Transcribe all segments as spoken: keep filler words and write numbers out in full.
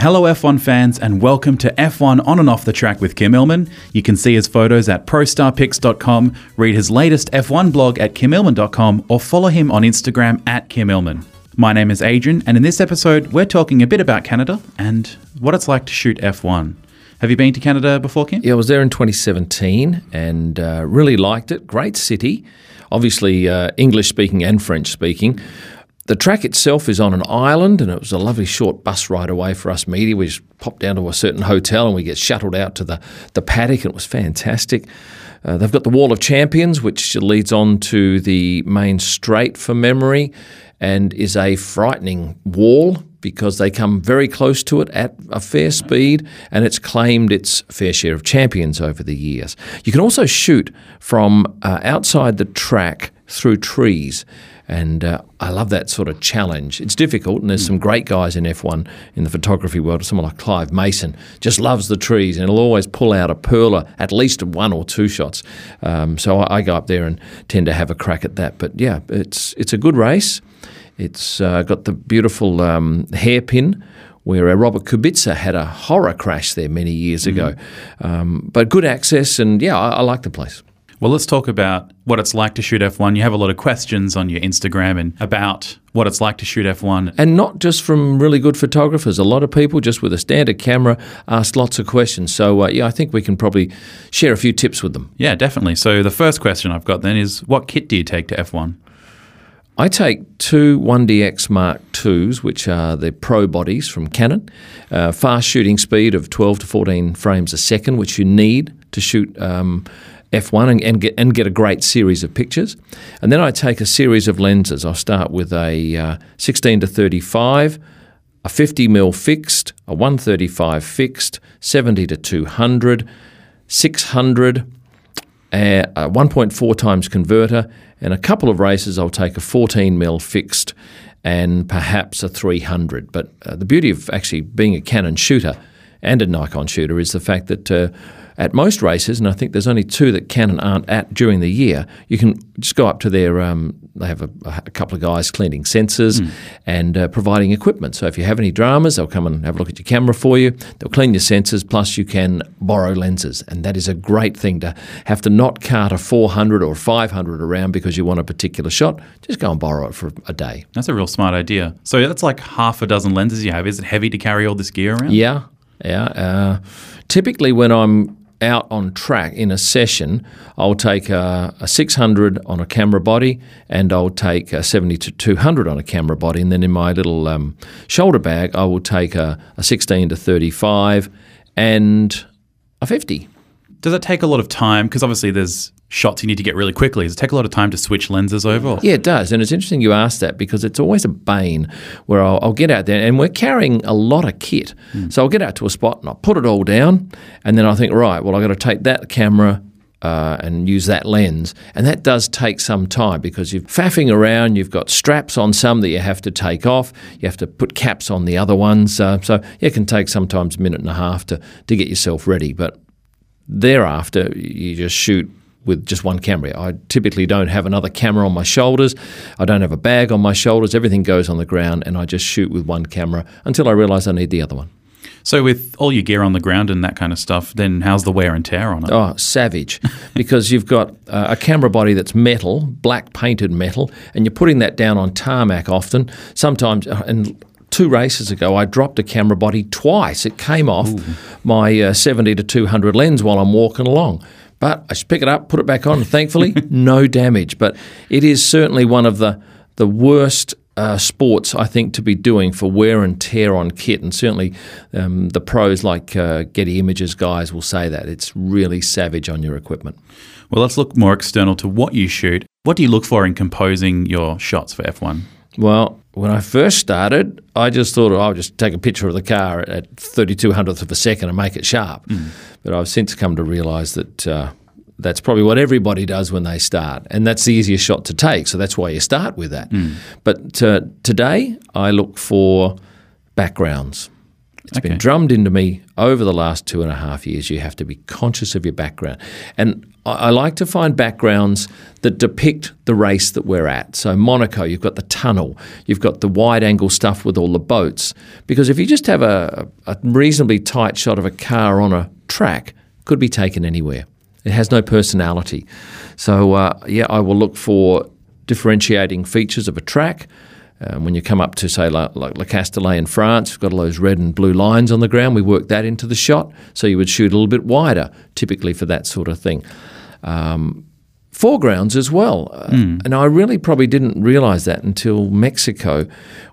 Hello F one fans and welcome to F one on and off the track with Kym Illman. You can see his photos at Pro Star Pics dot com, read his latest F one blog at Kym Illman dot com or follow him on Instagram at Kym Illman. My name is Adrian and in this episode we're talking a bit about Canada and what it's like to shoot F one. Have you been to Canada before, Kym? Yeah, I was there in twenty seventeen and uh, really liked it. Great city. Obviously uh, English speaking and French speaking. The track itself is on an island, and it was a lovely short bus ride away for us media. We just popped down to a certain hotel, and we get shuttled out to the, the paddock, and it was fantastic. Uh, they've got the Wall of Champions, which leads on to the main straight for memory and is a frightening wall because they come very close to it at a fair speed, and it's claimed its fair share of champions over the years. You can also shoot from uh, outside the track through trees. And uh, I love that sort of challenge. It's difficult, and there's some great guys in F one in the photography world. Someone like Clive Mason just loves the trees, and he'll always pull out a pearler, at least one or two shots. Um, so I, I go up there and tend to have a crack at that. But yeah, it's it's a good race. It's uh, got the beautiful um, hairpin where Robert Kubica had a horror crash there many years mm-hmm. ago. Um, but good access, and yeah, I, I like the place. Well, let's talk about what it's like to shoot F one. You have a lot of questions on your Instagram and about what it's like to shoot F one. And not just from really good photographers. A lot of people just with a standard camera ask lots of questions. So, uh, yeah, I think we can probably share a few tips with them. Yeah, definitely. So the first question I've got then is, what kit do you take to F one? I take two one D X Mark twos, which are the pro bodies from Canon, uh, fast shooting speed of twelve to fourteen frames a second, which you need to shoot um F one and, and, get, and get a great series of pictures. And then I take a series of lenses. I'll start with a uh, sixteen to thirty-five, a fifty millimeter fixed, a one thirty-five fixed, seventy to two hundred, six hundred, a, a one point four times converter, and a couple of races I'll take a fourteen millimeter fixed and perhaps a three hundred. But uh, the beauty of actually being a Canon shooter and a Nikon shooter is the fact that uh, at most races, and I think there's only two that Canon aren't at during the year, you can just go up to their um, – they have a, a couple of guys cleaning sensors mm. and uh, providing equipment. So if you have any dramas, they'll come and have a look at your camera for you. They'll clean your sensors, plus you can borrow lenses. And that is a great thing to have to not cart a four hundred or five hundred around because you want a particular shot. Just go and borrow it for a day. That's a real smart idea. So that's like half a dozen lenses you have. Is it heavy to carry all this gear around? Yeah, yeah. Uh, typically when I'm – out on track in a session, I'll take a, a six hundred on a camera body and I'll take a seventy to two hundred on a camera body. And then in my little um, shoulder bag, I will take a, a sixteen to thirty-five and a fifty. Does it take a lot of time? Because obviously there's shots you need to get really quickly. Does it take a lot of time to switch lenses over? Yeah, it does. And it's interesting you ask that because it's always a bane where I'll, I'll get out there and we're carrying a lot of kit. Mm. So I'll get out to a spot and I'll put it all down and then I think, right, well, I've got to take that camera uh, and use that lens. And that does take some time because you're faffing around, you've got straps on some that you have to take off, you have to put caps on the other ones. Uh, so it can take sometimes a minute and a half to, to get yourself ready. But thereafter, you just shoot with just one camera. I typically don't have another camera on my shoulders. I don't have a bag on my shoulders. Everything goes on the ground and I just shoot with one camera until I realise I need the other one. So with all your gear on the ground and that kind of stuff, then how's the wear and tear on it? Oh, savage. Because you've got uh, a camera body that's metal, black painted metal, and you're putting that down on tarmac often. Sometimes, and two races ago, I dropped a camera body twice. It came off Ooh. my uh, seventy to two hundred lens while I'm walking along. But I should pick it up, put it back on, and thankfully, no damage. But it is certainly one of the the worst uh, sports, I think, to be doing for wear and tear on kit. And certainly um, the pros like uh, Getty Images guys will say that. It's really savage on your equipment. Well, let's look more external to what you shoot. What do you look for in composing your shots for F one? Well, when I first started, I just thought I'll just take a picture of the car at thirty-two hundredths of a second and make it sharp. Mm. But I've since come to realise that uh, that's probably what everybody does when they start, and that's the easiest shot to take, so that's why you start with that. Mm. But uh, today I look for backgrounds. It's okay. been drummed into me over the last two and a half years. You have to be conscious of your background. And I, I like to find backgrounds that depict the race that we're at. So Monaco, you've got the tunnel. You've got the wide-angle stuff with all the boats. Because if you just have a, a reasonably tight shot of a car on a track, it could be taken anywhere. It has no personality. So, uh, yeah, I will look for differentiating features of a track. Um, when you come up to, say, like Le Castellet in France, you've got all those red and blue lines on the ground. We work that into the shot, so you would shoot a little bit wider, typically, for that sort of thing. Um, foregrounds as well. Mm. Uh, and I really probably didn't realise that until Mexico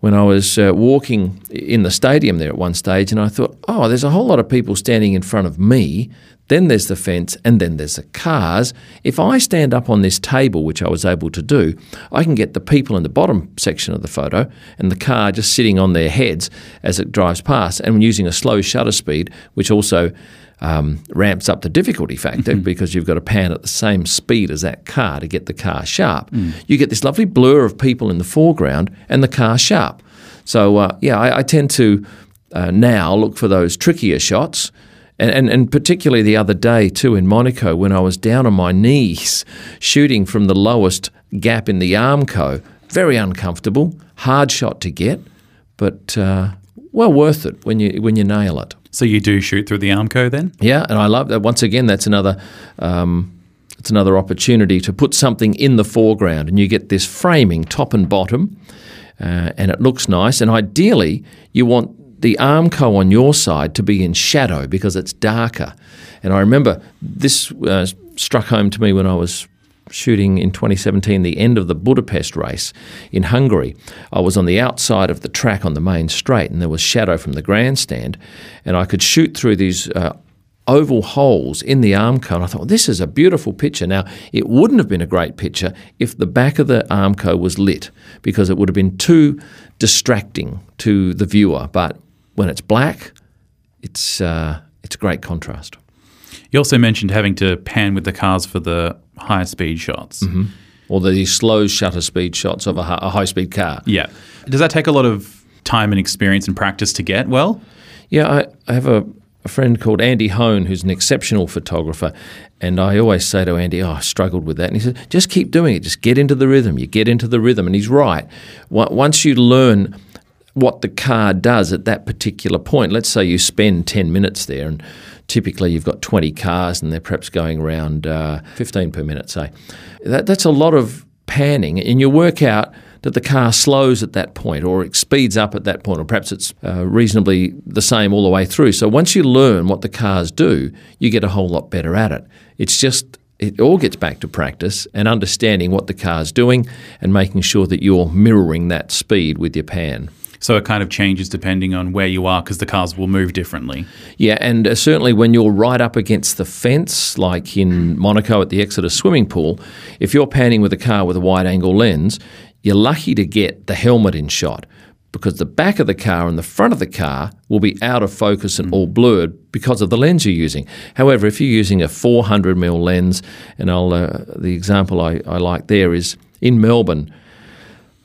when I was uh, walking in the stadium there at one stage, and I thought, oh, there's a whole lot of people standing in front of me. Then there's the fence, and then there's the cars. If I stand up on this table, which I was able to do, I can get the people in the bottom section of the photo and the car just sitting on their heads as it drives past, and using a slow shutter speed, which also um, ramps up the difficulty factor mm-hmm. because you've got to pan at the same speed as that car to get the car sharp. Mm. You get this lovely blur of people in the foreground and the car sharp. So, uh, yeah, I, I tend to uh, now look for those trickier shots. And, and and particularly the other day too in Monaco when I was down on my knees shooting from the lowest gap in the Armco, very uncomfortable, hard shot to get, but uh, well worth it when you when you nail it. So you do shoot through the Armco then? Yeah, and I love that. Once again, that's another um, it's another opportunity to put something in the foreground, and you get this framing top and bottom, uh, and it looks nice. And ideally, you want the Armco on your side to be in shadow because it's darker. And I remember this uh, struck home to me when I was shooting in twenty seventeen, the end of the Budapest race in Hungary. I was on the outside of the track on the main straight, and there was shadow from the grandstand, and I could shoot through these uh, oval holes in the Armco, and I thought, well, this is a beautiful picture. Now, it wouldn't have been a great picture if the back of the Armco was lit, because it would have been too distracting to the viewer, but when it's black, it's uh, it's a great contrast. You also mentioned having to pan with the cars for the higher speed shots. Mm-hmm. Or the slow shutter speed shots of a high-speed car. Yeah. Does that take a lot of time and experience and practice to get well? Yeah, I, I have a, a friend called Andy Hone who's an exceptional photographer, and I always say to Andy, oh, I struggled with that. And he says, just keep doing it. Just get into the rhythm. You get into the rhythm. And he's right. Once you learn what the car does at that particular point. Let's say you spend ten minutes there, and typically you've got twenty cars and they're perhaps going around uh, fifteen per minute, say. That, that's a lot of panning, and you work out that the car slows at that point, or it speeds up at that point, or perhaps it's uh, reasonably the same all the way through. So once you learn what the cars do, you get a whole lot better at it. It's just it all gets back to practice and understanding what the car's doing and making sure that you're mirroring that speed with your pan. So it kind of changes depending on where you are, because the cars will move differently. Yeah, and uh, certainly when you're right up against the fence, like in Monaco at the Exeter swimming pool, if you're panning with a car with a wide-angle lens, you're lucky to get the helmet in shot, because the back of the car and the front of the car will be out of focus and all blurred because of the lens you're using. However, if you're using a four hundred millimeter lens, and I'll uh, the example I, I like there is in Melbourne,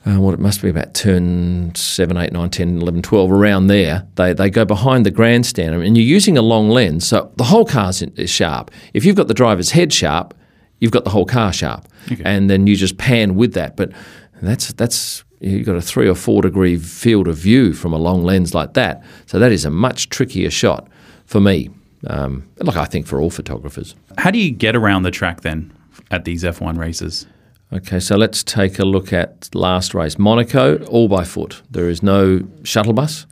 Uh, what well, it must be about turn seven, eight, nine, ten, eleven, twelve, around there, they they go behind the grandstand. And you're using a long lens, so the whole car is sharp. If you've got the driver's head sharp, you've got the whole car sharp. Okay. And then you just pan with that. But that's that's you've got a three or four degree field of view from a long lens like that. So that is a much trickier shot for me. Um, like I think for all photographers. How do you get around the track then at these F one races? Okay, so let's take a look at last race. Monaco, all by foot. There is no shuttle bus.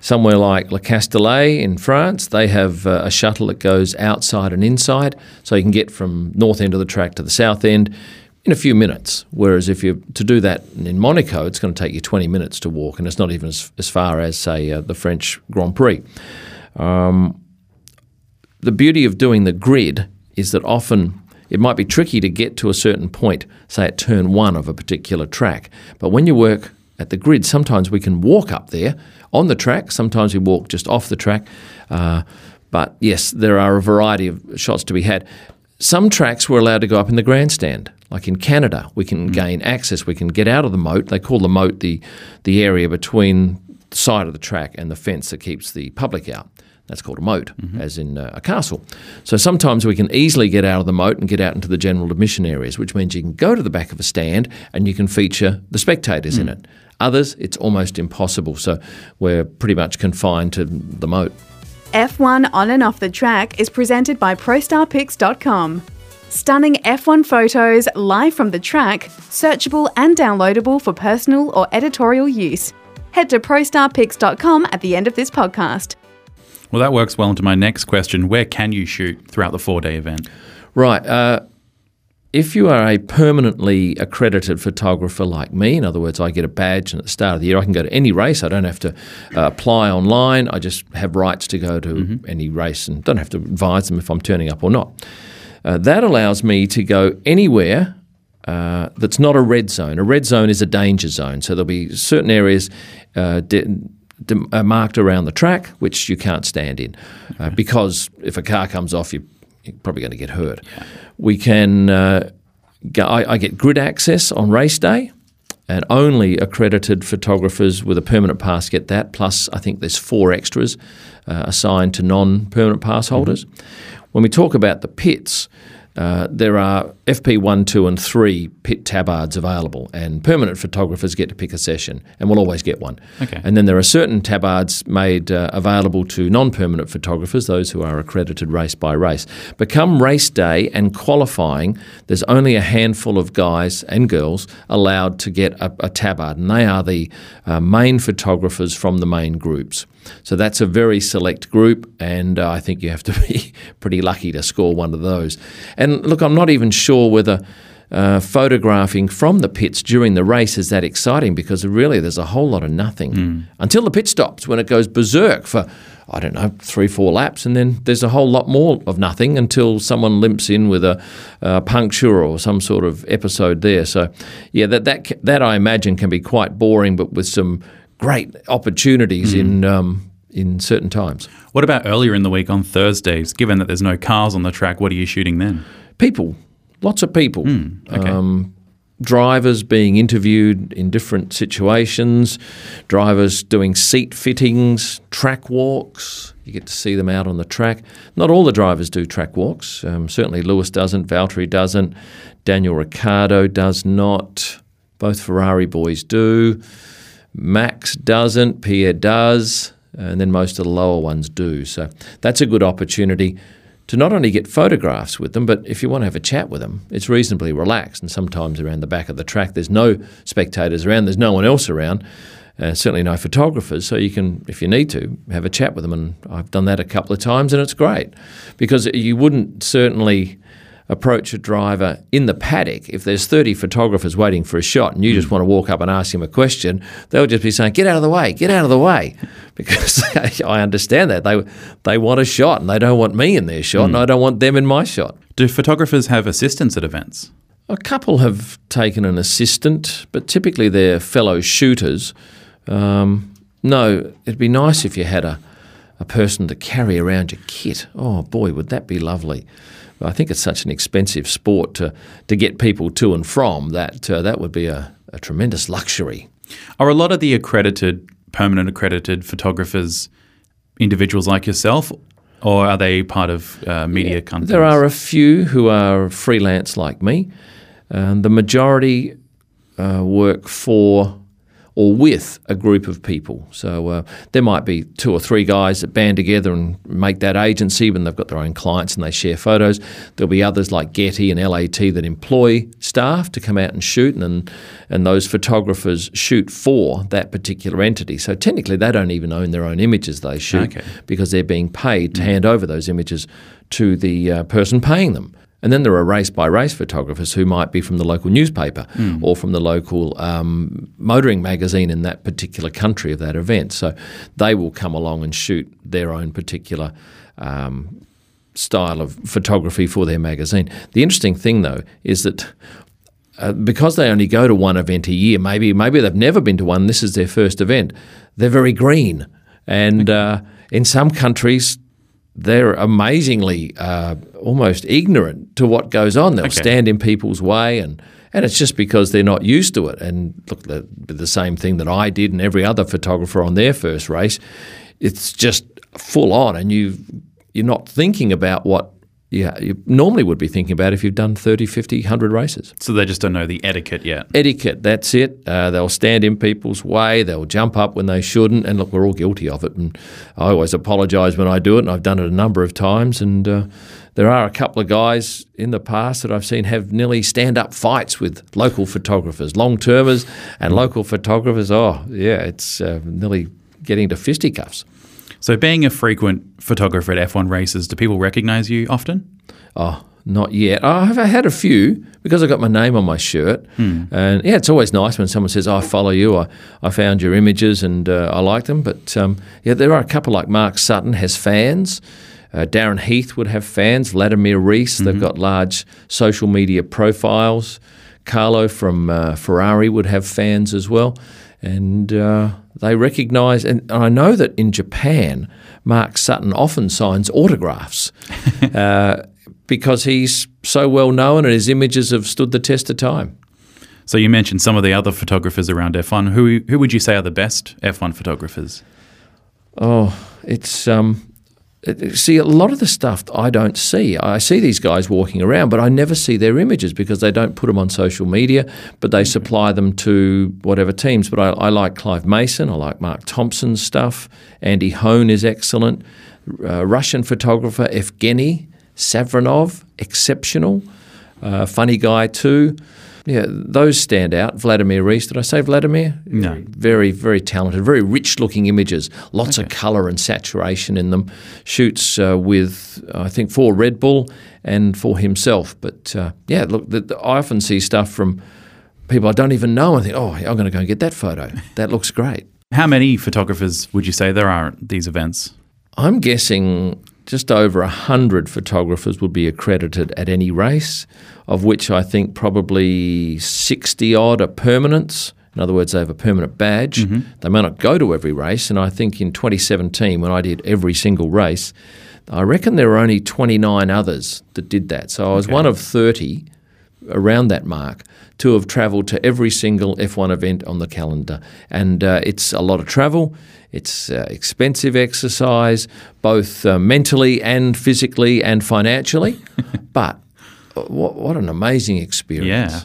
Somewhere like Le Castellet in France, they have uh, a shuttle that goes outside and inside, so you can get from north end of the track to the south end in a few minutes, whereas if you to do that in Monaco, it's going to take you twenty minutes to walk, and it's not even as, as far as, say, uh, the French Grand Prix. Um, the beauty of doing the grid is that often it might be tricky to get to a certain point, say at turn one of a particular track. But when you work at the grid, sometimes we can walk up there on the track. Sometimes we walk just off the track. Uh, but yes, there are a variety of shots to be had. Some tracks we're allowed to go up in the grandstand. Like in Canada, we can mm-hmm. gain access. We can get out of the moat. They call the moat the, the area between the side of the track and the fence that keeps the public out. That's called a moat, mm-hmm. as in uh, a castle. So sometimes we can easily get out of the moat and get out into the general admission areas, which means you can go to the back of a stand and you can feature the spectators mm. in it. Others, it's almost impossible. So we're pretty much confined to the moat. F one On and Off the Track is presented by ProStar Pics dot com. Stunning F one photos live from the track, searchable and downloadable for personal or editorial use. Head to ProStar Pics dot com at the end of this podcast. Well, that works well into my next question. Where can you shoot throughout the four-day event? Right. Uh, if you are a permanently accredited photographer like me, in other words, I get a badge and at the start of the year I can go to any race. I don't have to uh, apply online. I just have rights to go to mm-hmm. any race and don't have to advise them if I'm turning up or not. Uh, that allows me to go anywhere uh, that's not a red zone. A red zone is a danger zone. So there'll be certain areas uh, de- de- uh, marked around the track which you can't stand in uh, okay. because if a car comes off, you're, you're probably going to get hurt. Yeah. We can uh, – go, I, I get grid access on race day, and only accredited photographers with a permanent pass get that, plus I think there's four extras uh, assigned to non-permanent pass holders. Mm-hmm. When we talk about the pits, uh, there are F P one, two and three pit tabards available, and permanent photographers get to pick a session and will always get one. Okay. And then there are certain tabards made uh, available to non-permanent photographers, those who are accredited race by race. But come race day and qualifying, there's only a handful of guys and girls allowed to get a, a tabard, and they are the uh, main photographers from the main groups. So that's a very select group, and uh, I think you have to be pretty lucky to score one of those. And look, I'm not even sure whether uh, photographing from the pits during the race is that exciting, because really there's a whole lot of nothing mm. until the pit stops, when it goes berserk for, I don't know, three, four laps, and then there's a whole lot more of nothing until someone limps in with a, a puncture or some sort of episode there. So yeah, that that that I imagine can be quite boring, but with some great opportunities mm. in um, in certain times. What about earlier in the week on Thursdays? Given that there's no cars on the track, what are you shooting then? People, lots of people. Mm. Okay. Um, drivers being interviewed in different situations, drivers doing seat fittings, track walks. You get to see them out on the track. Not all the drivers do track walks. Um, certainly Lewis doesn't, Valtteri doesn't, Daniel Ricciardo does not. Both Ferrari boys do. Max doesn't, Pierre does, and then most of the lower ones do. So that's a good opportunity to not only get photographs with them, but if you want to have a chat with them, it's reasonably relaxed. And sometimes around the back of the track, there's no spectators around, there's no one else around, uh, certainly no photographers. So you can, if you need to, have a chat with them. And I've done that a couple of times, and it's great, because you wouldn't certainly approach a driver in the paddock if there's thirty photographers waiting for a shot and you just want to walk up and ask him a question. They'll just be saying, get out of the way, get out of the way, because I understand that. They they want a shot, and they don't want me in their shot mm. and I don't want them in my shot. Do photographers have assistants at events? A couple have taken an assistant, but typically they're fellow shooters. Um, no, it'd be nice if you had a, a person to carry around your kit. Oh boy, would that be lovely. I think it's such an expensive sport to, to get people to and from that uh, that would be a, a tremendous luxury. Are a lot of the accredited, permanent accredited photographers individuals like yourself, or are they part of uh, media yeah, companies? There are a few who are freelance like me. Um, the majority uh, work for or with a group of people. So uh, there might be two or three guys that band together and make that agency when they've got their own clients and they share photos. There'll be others like Getty and L A T that employ staff to come out and shoot, and and, and those photographers shoot for that particular entity. So technically they don't even own their own images they shoot okay. because they're being paid to mm-hmm. hand over those images to the uh, person paying them. And then there are race-by-race photographers who might be from the local newspaper mm. or from the local um, motoring magazine in that particular country of that event. So they will come along and shoot their own particular um, style of photography for their magazine. The interesting thing, though, is that uh, because they only go to one event a year, maybe maybe they've never been to one, this is their first event, they're very green. And uh, in some countries, they're amazingly uh, almost ignorant to what goes on. They'll okay. stand in people's way, and, and it's just because they're not used to it. And look, the, the same thing that I did and every other photographer on their first race, it's just full on, and you you're not thinking about what yeah, you normally would be thinking about if you've done thirty, fifty, one hundred races. So they just don't know the etiquette yet. Etiquette, that's it. Uh, they'll stand in people's way. They'll jump up when they shouldn't. And look, we're all guilty of it. And I always apologise when I do it, and I've done it a number of times. And uh, there are a couple of guys in the past that I've seen have nearly stand-up fights with local photographers, long-termers and local photographers. Oh, yeah, it's uh, nearly getting to fisticuffs. So being a frequent photographer at F one races, do people recognise you often? Oh, not yet. Oh, I've had a few because I've got my name on my shirt. Mm. And, yeah, it's always nice when someone says, oh, I follow you, I, I found your images and uh, I like them. But, um, yeah, there are a couple, like Mark Sutton has fans. Uh, Darren Heath would have fans. Vladimir Reese, mm-hmm. they've got large social media profiles. Carlo from uh, Ferrari would have fans as well. And uh, they recognise, and I know that in Japan, Mark Sutton often signs autographs uh, because he's so well known and his images have stood the test of time. So you mentioned some of the other photographers around F one. Who who would you say are the best F one photographers? Oh, it's um, it, see, a lot of the stuff I don't see. I see these guys walking around, but I never see their images because they don't put them on social media, but they supply them to whatever teams. But I, I like Clive Mason. I like Mark Thompson's stuff. Andy Hone is excellent. Uh, Russian photographer Evgeny Savranov, exceptional. Uh, funny guy too. Yeah, those stand out. Vladimir Reese, did I say Vladimir? No. Very, very talented, very rich-looking images, lots okay. of colour and saturation in them. Shoots uh, with, I think, for Red Bull and for himself. But, uh, yeah, look, the, the, I often see stuff from people I don't even know and think, oh, I'm going to go and get that photo. That looks great. How many photographers would you say there are at these events? I'm guessing just over one hundred photographers would be accredited at any race, of which I think probably sixty-odd are permanents. In other words, they have a permanent badge. Mm-hmm. They may not go to every race, and I think in twenty seventeen, when I did every single race, I reckon there were only twenty-nine others that did that. So I was okay. one of thirty around that mark to have travelled to every single F one event on the calendar. And uh, it's a lot of travel. It's uh, expensive exercise, both uh, mentally and physically and financially. But what, what an amazing experience. Yeah.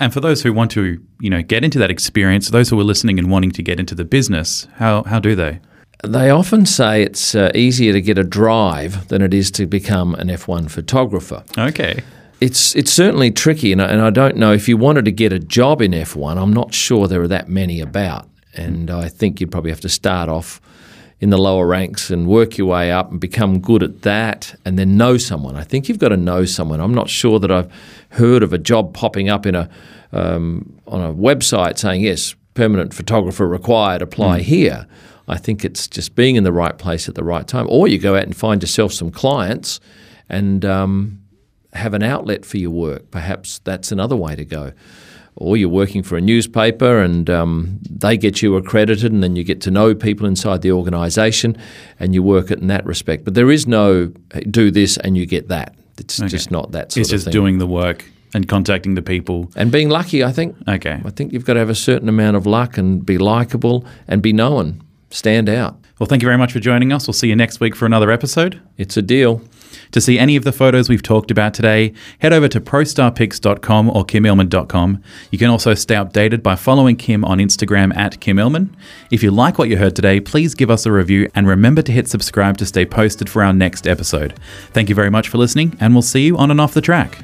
And for those who want to, you know, get into that experience, those who are listening and wanting to get into the business, how, how do they? They often say it's uh, easier to get a drive than it is to become an F one photographer. Okay. It's it's certainly tricky, and I, and I don't know, if you wanted to get a job in F one, I'm not sure there are that many about. And I think you'd probably have to start off in the lower ranks and work your way up and become good at that and then know someone. I think you've got to know someone. I'm not sure that I've heard of a job popping up in a um, on a website saying, yes, permanent photographer required, apply mm. here. I think it's just being in the right place at the right time. Or you go out and find yourself some clients and um, have an outlet for your work. Perhaps that's another way to go. Or you're working for a newspaper and um, they get you accredited, and then you get to know people inside the organisation and you work it in that respect. But there is no do this and you get that. It's okay. just not that sort it's of thing. It's just doing the work and contacting the people. And being lucky, I think. Okay. I think you've got to have a certain amount of luck and be likeable and be known, stand out. Well, thank you very much for joining us. We'll see you next week for another episode. It's a deal. To see any of the photos we've talked about today, head over to Pro Star Pics dot com or Kym Illman dot com. You can also stay updated by following Kym on Instagram at Kym Illman. If you like what you heard today, please give us a review and remember to hit subscribe to stay posted for our next episode. Thank you very much for listening, and we'll see you on and off the track.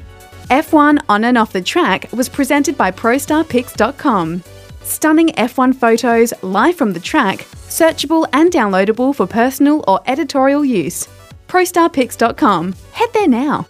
F one On and Off the Track was presented by Pro Star Pics dot com. Stunning F one photos live from the track, searchable and downloadable for personal or editorial use. Pro Star Pics dot com. Head there now.